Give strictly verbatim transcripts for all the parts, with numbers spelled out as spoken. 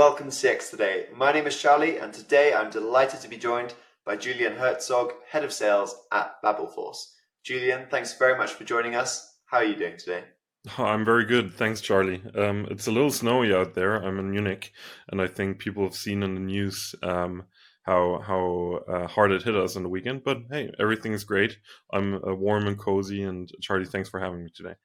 welcome to C X Today. My name is Charlie, and today I'm delighted to be joined by Julian Hertzog, Head of Sales at Babelforce. Julian, thanks very much for joining us. How are you doing today? I'm very good. Thanks, Charlie. Um, it's a little snowy out there. I'm in Munich, and I think people have seen in the news um, how how uh, hard it hit us on the weekend. But hey, everything is great. I'm uh, warm and cozy, and Charlie, thanks for having me today.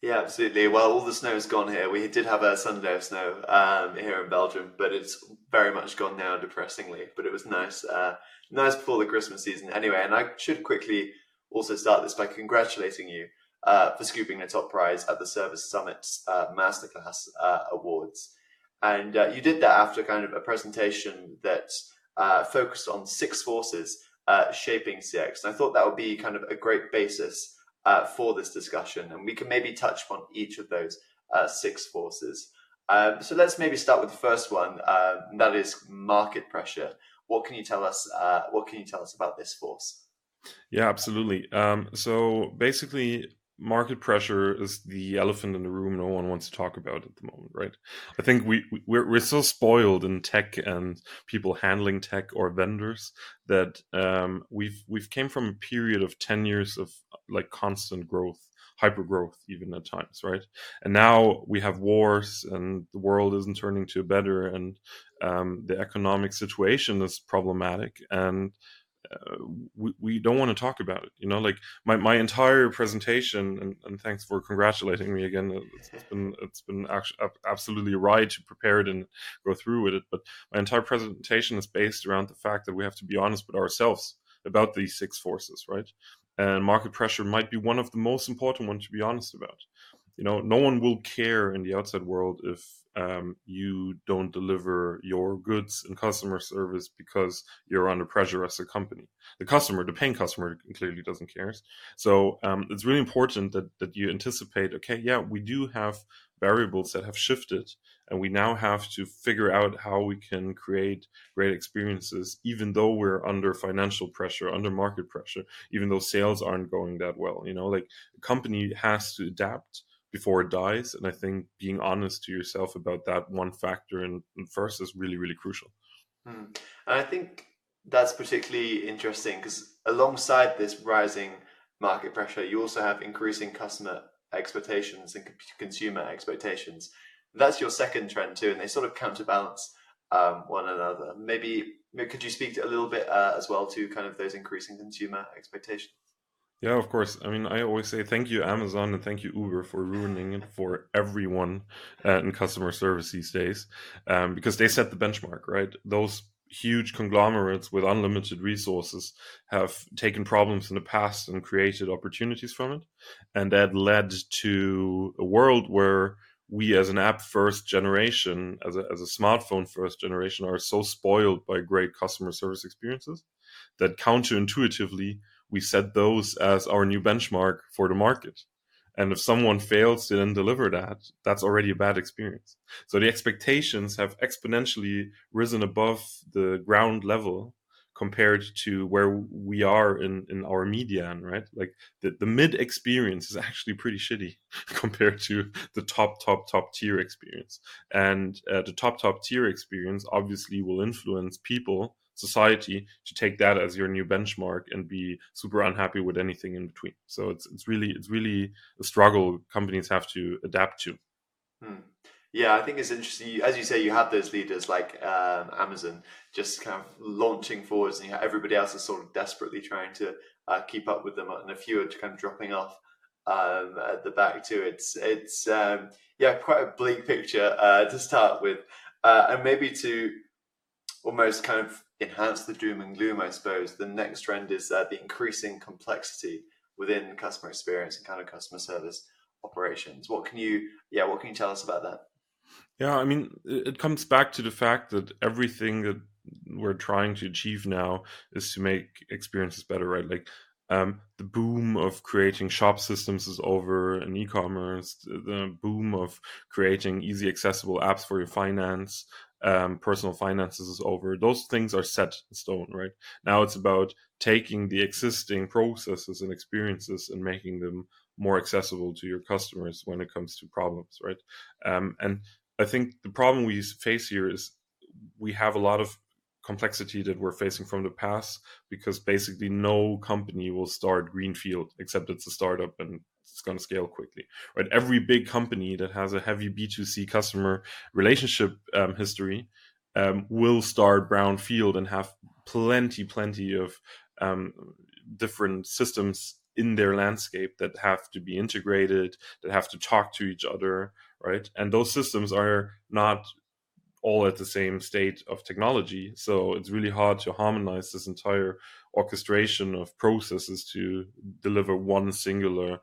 Yeah, absolutely. Well, all the snow is gone here. We did have a Sunday of snow um, here in Belgium, but it's very much gone now, depressingly. But it was nice, uh, nice before the Christmas season. Anyway, and I should quickly also start this by congratulating you uh, for scooping the top prize at the Service Summit uh, Masterclass uh, Awards. And uh, you did that after kind of a presentation that uh, focused on six forces uh, shaping C X. And I thought that would be kind of a great basis Uh, for this discussion, and we can maybe touch upon each of those uh, six forces. Um, so let's maybe start with the first one, uh, and that is market pressure. What can you tell us? Uh, what can you tell us about this force? Yeah, absolutely. Um, so basically, market pressure is the elephant in the room no one wants to talk about at the moment, right? I think we we're, we're so spoiled in tech and people handling tech or vendors that um, we've we've came from a period of ten years of like constant growth, hyper growth, even at times, right? And now we have wars, and the world isn't turning to better, and um, the economic situation is problematic, and uh, we we don't want to talk about it. You know, like my, my entire presentation, and, and thanks for congratulating me again. It's, it's been it's been actually absolutely a ride to prepare it and go through with it. But my entire presentation is based around the fact that we have to be honest with ourselves about these six forces, right? And market pressure might be one of the most important ones to be honest about. You know, no one will care in the outside world if um, you don't deliver your goods and customer service because you're under pressure as a company. The customer, the paying customer, clearly doesn't care. So um, it's really important that that you anticipate, okay, yeah, we do have variables that have shifted, and we now have to figure out how we can create great experiences, even though we're under financial pressure, under market pressure, even though sales aren't going that well. You know, like a company has to adapt before it dies. And I think being honest to yourself about that one factor and first is really, really crucial. Mm. And I think that's particularly interesting because alongside this rising market pressure, you also have increasing customer expectations and consumer expectations. That's your second trend too, and they sort of counterbalance um, one another. Maybe, maybe could you speak to a little bit uh, as well to kind of those increasing consumer expectations? Yeah, of course. I mean, I always say thank you, Amazon, and thank you, Uber, for ruining it for everyone uh, in customer service these days, um, because they set the benchmark, right? Those huge conglomerates with unlimited resources have taken problems in the past and created opportunities from it. And that led to a world where we as an app first generation, as a, as a smartphone first generation, are so spoiled by great customer service experiences that counterintuitively, we set those as our new benchmark for the market. And if someone fails to then deliver that, that's already a bad experience. So the expectations have exponentially risen above the ground level compared to where we are in, in our median, right? Like the, the mid experience is actually pretty shitty compared to the top, top, top tier experience. And uh, the top, top tier experience obviously will influence people, society, to take that as your new benchmark and be super unhappy with anything in between. So it's it's really it's really a struggle companies have to adapt to. Hmm. Yeah, I think it's interesting. As you say, you have those leaders like um, Amazon just kind of launching forwards, and you have everybody else is sort of desperately trying to uh, keep up with them, and a few are kind of dropping off um, at the back too. It's it's um, yeah, quite a bleak picture uh, to start with, uh, and maybe to almost kind of enhance the doom and gloom, I suppose. The next trend is uh, the increasing complexity within customer experience and kind of customer service operations. What can you, yeah, what can you tell us about that? Yeah, I mean, it comes back to the fact that everything that we're trying to achieve now is to make experiences better, right? Like um, the boom of creating shop systems is over in e-commerce, the boom of creating easy accessible apps for your finance, Um, personal finances is over. Those things are set in stone, right? Now it's about taking the existing processes and experiences and making them more accessible to your customers when it comes to problems, right? Um, and I think the problem we face here is we have a lot of complexity that we're facing from the past, because basically no company will start greenfield except it's a startup and it's going to scale quickly, right? Every big company that has a heavy B two C customer relationship um, history um, will start brownfield and have plenty, plenty of um, different systems in their landscape that have to be integrated, that have to talk to each other, right? And those systems are not all at the same state of technology. So it's really hard to harmonize this entire orchestration of processes to deliver one singular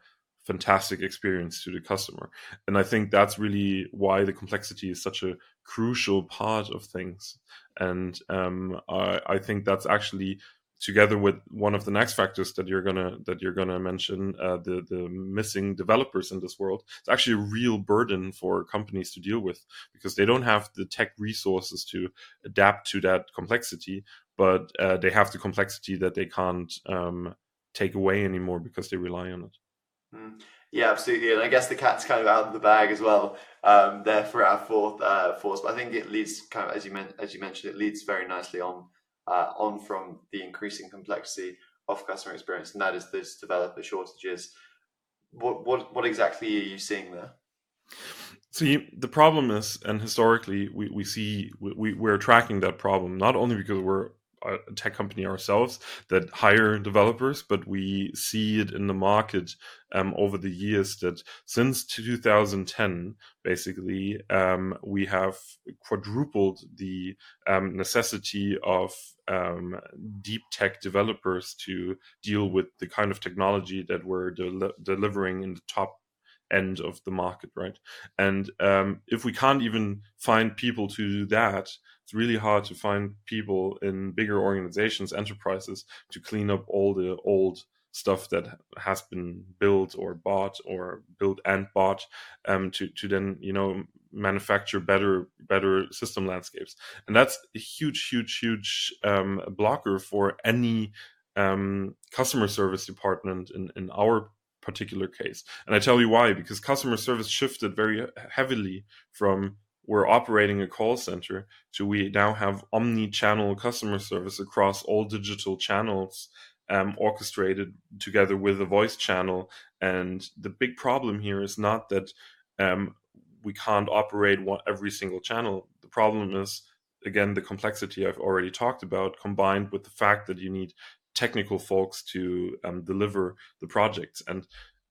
fantastic experience to the customer. And I think that's really why the complexity is such a crucial part of things. And um, I, I think that's actually, together with one of the next factors that you're gonna that you're gonna mention, uh, the the missing developers in this world, it's actually a real burden for companies to deal with, because they don't have the tech resources to adapt to that complexity, but uh, they have the complexity that they can't um, take away anymore because they rely on it. Mm. Yeah, absolutely. And I guess the cat's kind of out of the bag as well. Um, there for our fourth uh, force, but I think it leads kind of as you meant as you mentioned, it leads very nicely on. Uh, on from the increasing complexity of customer experience, and that is this developer shortages. What what what exactly are you seeing there? See, the problem is, and historically we we see we we're tracking that problem not only because we're a tech company ourselves that hire developers, but we see it in the market um, over the years that since two thousand ten, basically, um, we have quadrupled the um, necessity of um, deep tech developers to deal with the kind of technology that we're de- delivering in the top end of the market, right? And um, if we can't even find people to do that, it's really hard to find people in bigger organizations, enterprises, to clean up all the old stuff that has been built or bought or built and bought um, to, to then, you know, manufacture better, better system landscapes. And that's a huge, huge, huge um, blocker for any um, customer service department in, in our particular case. And I tell you why, because customer service shifted very heavily from we're operating a call center to we now have omni-channel customer service across all digital channels, um, orchestrated together with the voice channel. And the big problem here is not that um, we can't operate one, every single channel. The problem is, again, the complexity I've already talked about, combined with the fact that you need technical folks to um, deliver the projects. And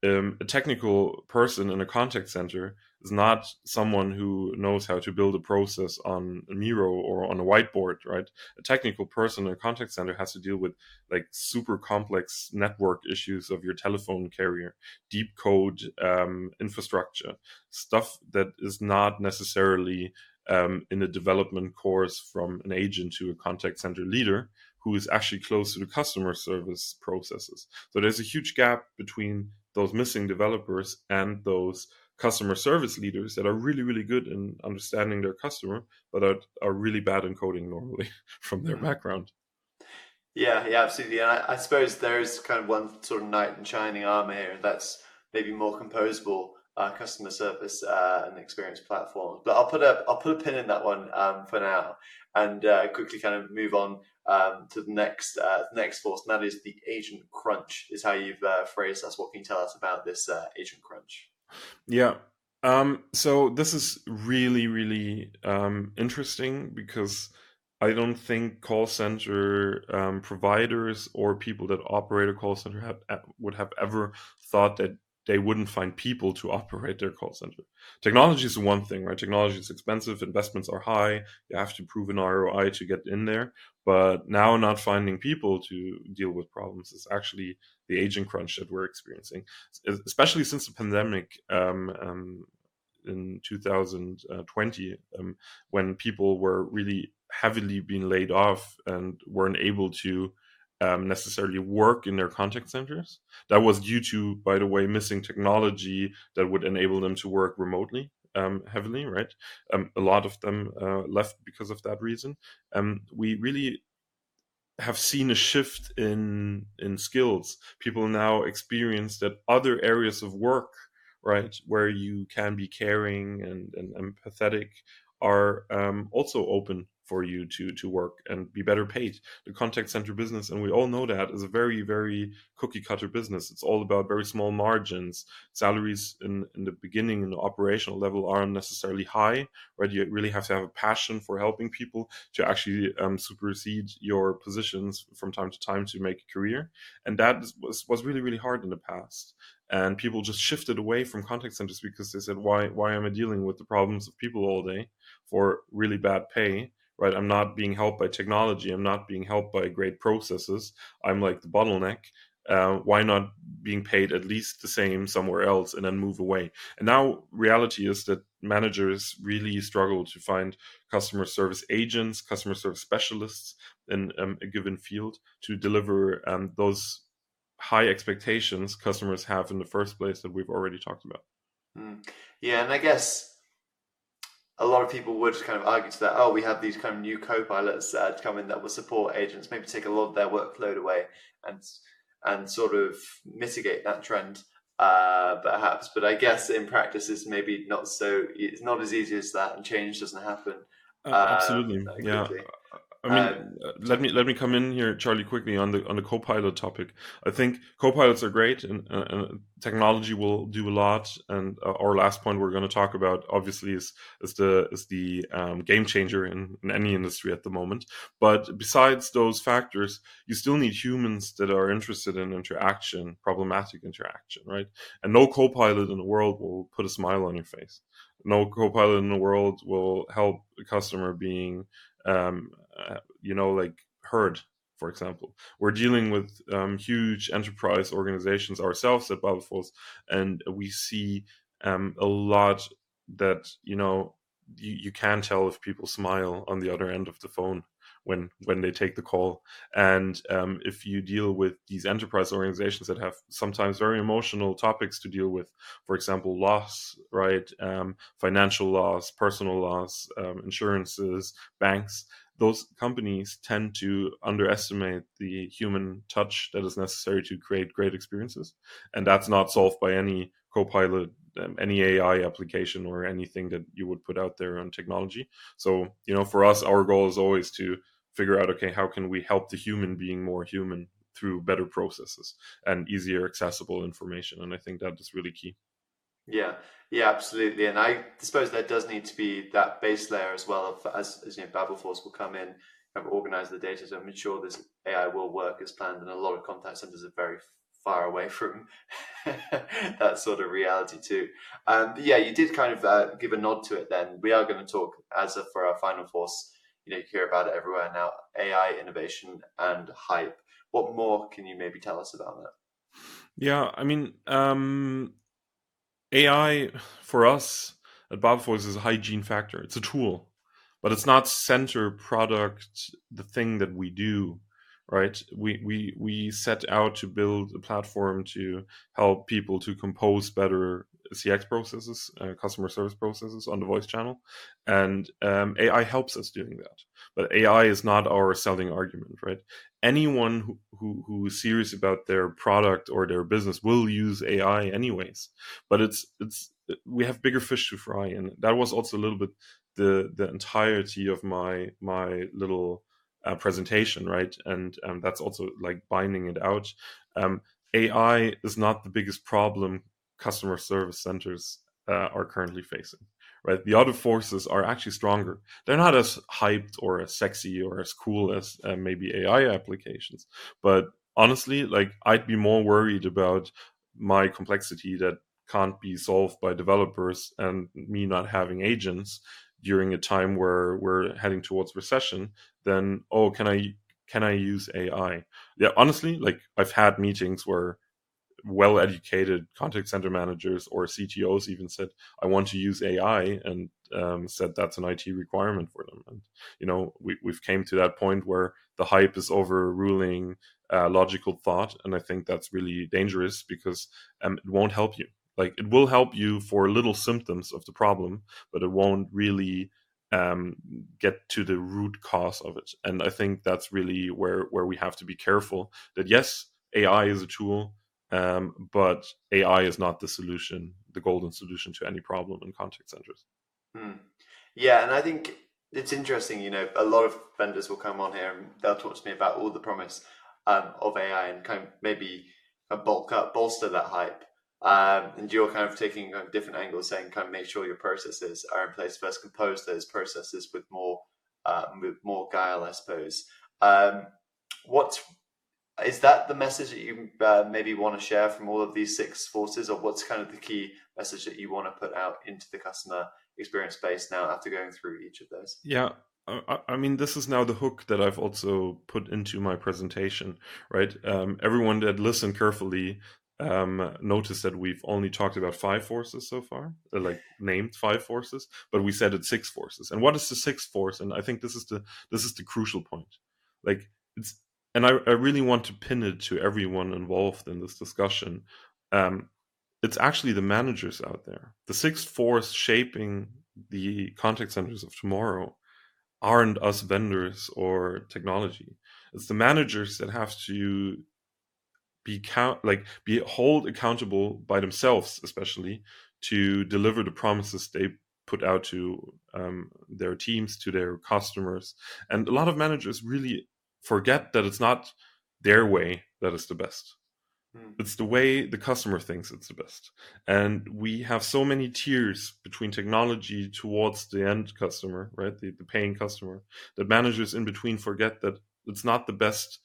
um, a technical person in a contact center is not someone who knows how to build a process on a Miro or on a whiteboard, right? A technical person in a contact center has to deal with like super complex network issues of your telephone carrier, deep code um, infrastructure, stuff that is not necessarily um, in a development course from an agent to a contact center leader, who is actually close to the customer service processes. So there's a huge gap between those missing developers and those customer service leaders that are really, really good in understanding their customer, but are, are really bad in coding normally from their background. Yeah, yeah, absolutely. And I, I suppose there is kind of one sort of knight in shining armor here, and that's maybe more composable uh, customer service uh, and experience platforms. But I'll put a I'll put a pin in that one um, for now, and uh, quickly kind of move on um, to the next uh, next force, and that is the agent crunch. Is how you've uh, phrased us. What can you tell us about this uh, agent crunch? Yeah. Um, so this is really, really um, interesting, because I don't think call center um, providers or people that operate a call center have, would have ever thought that they wouldn't find people to operate their call center. Technology is one thing, right? Technology is expensive. Investments are high. You have to prove an R O I to get in there. But now not finding people to deal with problems is actually the agent crunch that we're experiencing, especially since the pandemic um, um, in two thousand twenty, um, when people were really heavily being laid off and weren't able to Um, necessarily work in their contact centers. That was due to, by the way, missing technology that would enable them to work remotely um, heavily, right? Um, a lot of them uh, left because of that reason. Um, we really have seen a shift in in skills. People now experience that other areas of work, right, where you can be caring and, and empathetic, are um, also open for you to to work and be better paid. The contact center business, and we all know that, is a very, very cookie cutter business. It's all about very small margins. Salaries in, in the beginning, in the operational level, aren't necessarily high, right? You really have to have a passion for helping people to actually um, supersede your positions from time to time to make a career. And that was, was really, really hard in the past. And people just shifted away from contact centers because they said, why, why am I dealing with the problems of people all day for really bad pay? Right, I'm not being helped by technology. I'm not being helped by great processes. I'm like the bottleneck. Uh, why not being paid at least the same somewhere else and then move away? And now reality is that managers really struggle to find customer service agents, customer service specialists in um, a given field to deliver um, those high expectations customers have in the first place that we've already talked about. Mm. Yeah, and I guess a lot of people would kind of argue to that, oh, we have these kind of new co-pilots that come in that will support agents, maybe take a lot of their workload away and and sort of mitigate that trend, uh, perhaps. But I guess in practice, it's maybe not so, it's not as easy as that, and change doesn't happen. Uh, uh, absolutely, yeah. I mean, um, let me let me come in here, Charlie, quickly on the on the co-pilot topic. I think co-pilots are great, and, and technology will do a lot. And our last point we're going to talk about, obviously, is is the is the um, game changer in, in any industry at the moment. But besides those factors, you still need humans that are interested in interaction, problematic interaction, right? And no co-pilot in the world will put a smile on your face. No co-pilot in the world will help a customer being Um, uh, you know, like Heard, for example. We're dealing with um, huge enterprise organizations ourselves at Babelforce, and we see um, a lot that, you know, you, you can tell if people smile on the other end of the phone when when they take the call. And um, if you deal with these enterprise organizations that have sometimes very emotional topics to deal with, for example, loss, right, um, financial loss, personal loss, um, insurances, banks, those companies tend to underestimate the human touch that is necessary to create great experiences. And that's not solved by any co-pilot, um, any A I application, or anything that you would put out there on technology. So, you know, for us, our goal is always to figure out, okay, how can we help the human being more human through better processes and easier accessible information? And I think that is really key. Yeah, yeah, absolutely. And I suppose there does need to be that base layer as well, of, as, as you know, Babelforce will come in and organize the data to ensure this A I will work as planned. And a lot of contact centers are very far away from that sort of reality too. Um, but yeah, you did kind of uh, give a nod to it then. We are going to talk, as a, for our final force, you know, you hear about it everywhere now, A I innovation and hype. What more can you maybe tell us about that? Yeah, I mean, um, A I for us at Babelforce is a hygiene factor. It's a tool, but it's not center product, the thing that we do, right? We we we set out to build a platform to help people to compose better C X processes, uh, customer service processes on the voice channel. And um, A I helps us doing that. But A I is not our selling argument, right? Anyone who, who, who is serious about their product or their business will use A I anyways. But it's it's we have bigger fish to fry. And that was also a little bit the, the entirety of my my little uh, presentation, right? And um, that's also like binding it out. Um, A I is not the biggest problem customer service centers uh, are currently facing, right? The other forces are actually stronger. They're not as hyped or as sexy or as cool as uh, maybe A I applications. But honestly, like, I'd be more worried about my complexity that can't be solved by developers and me not having agents during a time where we're heading towards recession than, oh, can I can I use A I? Yeah, honestly, like, I've had meetings where well-educated contact center managers or C T Os even said, I want to use A I, and um, said that's an I T requirement for them. And, you know, we, we've came to that point where the hype is overruling uh, logical thought. And I think that's really dangerous, because um, it won't help you. Like, it will help you for little symptoms of the problem, but it won't really Um, get to the root cause of it. And I think that's really where, where we have to be careful that, yes, A I is a tool, Um, but A I is not the solution the golden solution to any problem in contact centers. Mm. Yeah, and I think it's interesting, you know, a lot of vendors will come on here and they'll talk to me about all the promise um, of A I and kind of maybe bulk up, bolster that hype. Um, and you're kind of taking kind of different angles, saying kind of make sure your processes are in place versus compose those processes with more uh, with more guile, I suppose. Um, what is that the message that you uh, maybe want to share from all of these six forces, or what's kind of the key message that you want to put out into the customer experience space now after going through each of those? Yeah. I mean, this is now the hook that I've also put into my presentation, right? Um, everyone that listened carefully um, noticed that we've only talked about five forces so far, like named five forces, but we said it's six forces. And what is the sixth force? And I think this is the this is the crucial point. Like, it's, and I, I really want to pin it to everyone involved in this discussion. Um, it's actually the managers out there. The sixth force shaping the contact centers of tomorrow aren't us vendors or technology. It's the managers that have to be count, like be hold accountable by themselves, especially to deliver the promises they put out to um, their teams, to their customers. And a lot of managers really forget that it's not their way that is the best. Mm. It's the way the customer thinks it's the best. And we have so many tiers between technology towards the end customer, right? The, the paying customer, that managers in between forget that it's not the best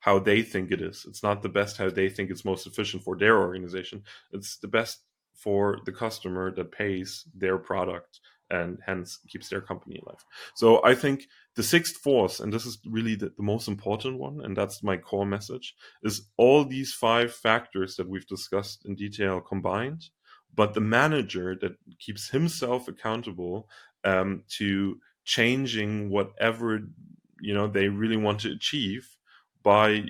how they think it is. It's not the best how they think it's most efficient for their organization. It's the best for the customer that pays their product and hence keeps their company alive. So I think the sixth force, and this is really the, the most important one, and that's my core message, is all these five factors that we've discussed in detail combined, but the manager that keeps himself accountable um, to changing whatever, you know, they really want to achieve by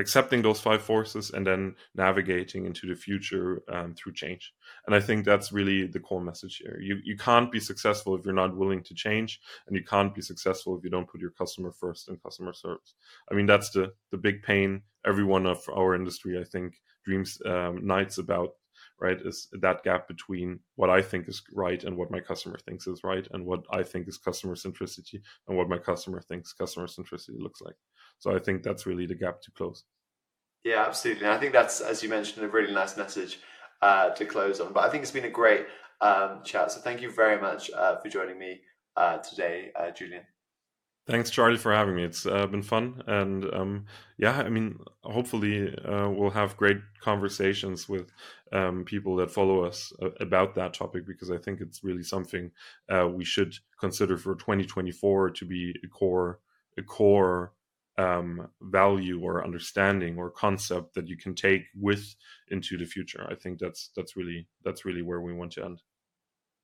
accepting those five forces and then navigating into the future um, through change. And I think that's really the core message here. You you can't be successful if you're not willing to change, and you can't be successful if you don't put your customer first and customer service. I mean, that's the, the big pain everyone of our industry, I think, dreams um, nights about, right, is that gap between what I think is right and what my customer thinks is right, and what I think is customer centricity and what my customer thinks customer centricity looks like. So I think that's really the gap to close. Yeah, absolutely. And I think that's, as you mentioned, a really nice message uh, to close on. But I think it's been a great um, chat. So thank you very much uh, for joining me uh, today, uh, Julian. Thanks, Charlie, for having me. It's uh, been fun. And um, yeah, I mean, hopefully uh, we'll have great conversations with um, people that follow us about that topic, because I think it's really something uh, we should consider for twenty twenty-four to be a core, a core Um, value or understanding or concept that you can take with into the future. I think that's that's really that's really where we want to end.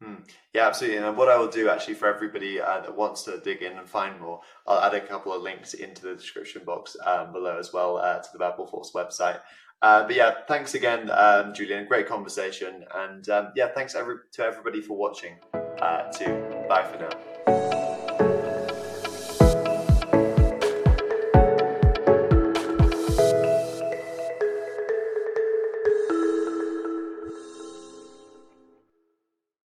Hmm. Yeah, absolutely. And what I will do actually for everybody uh, that wants to dig in and find more, I'll add a couple of links into the description box um, below as well uh, to the Babelforce website. Uh, but yeah, thanks again, um, Julian. Great conversation. And um, yeah, thanks every- to everybody for watching uh, too. Bye for now.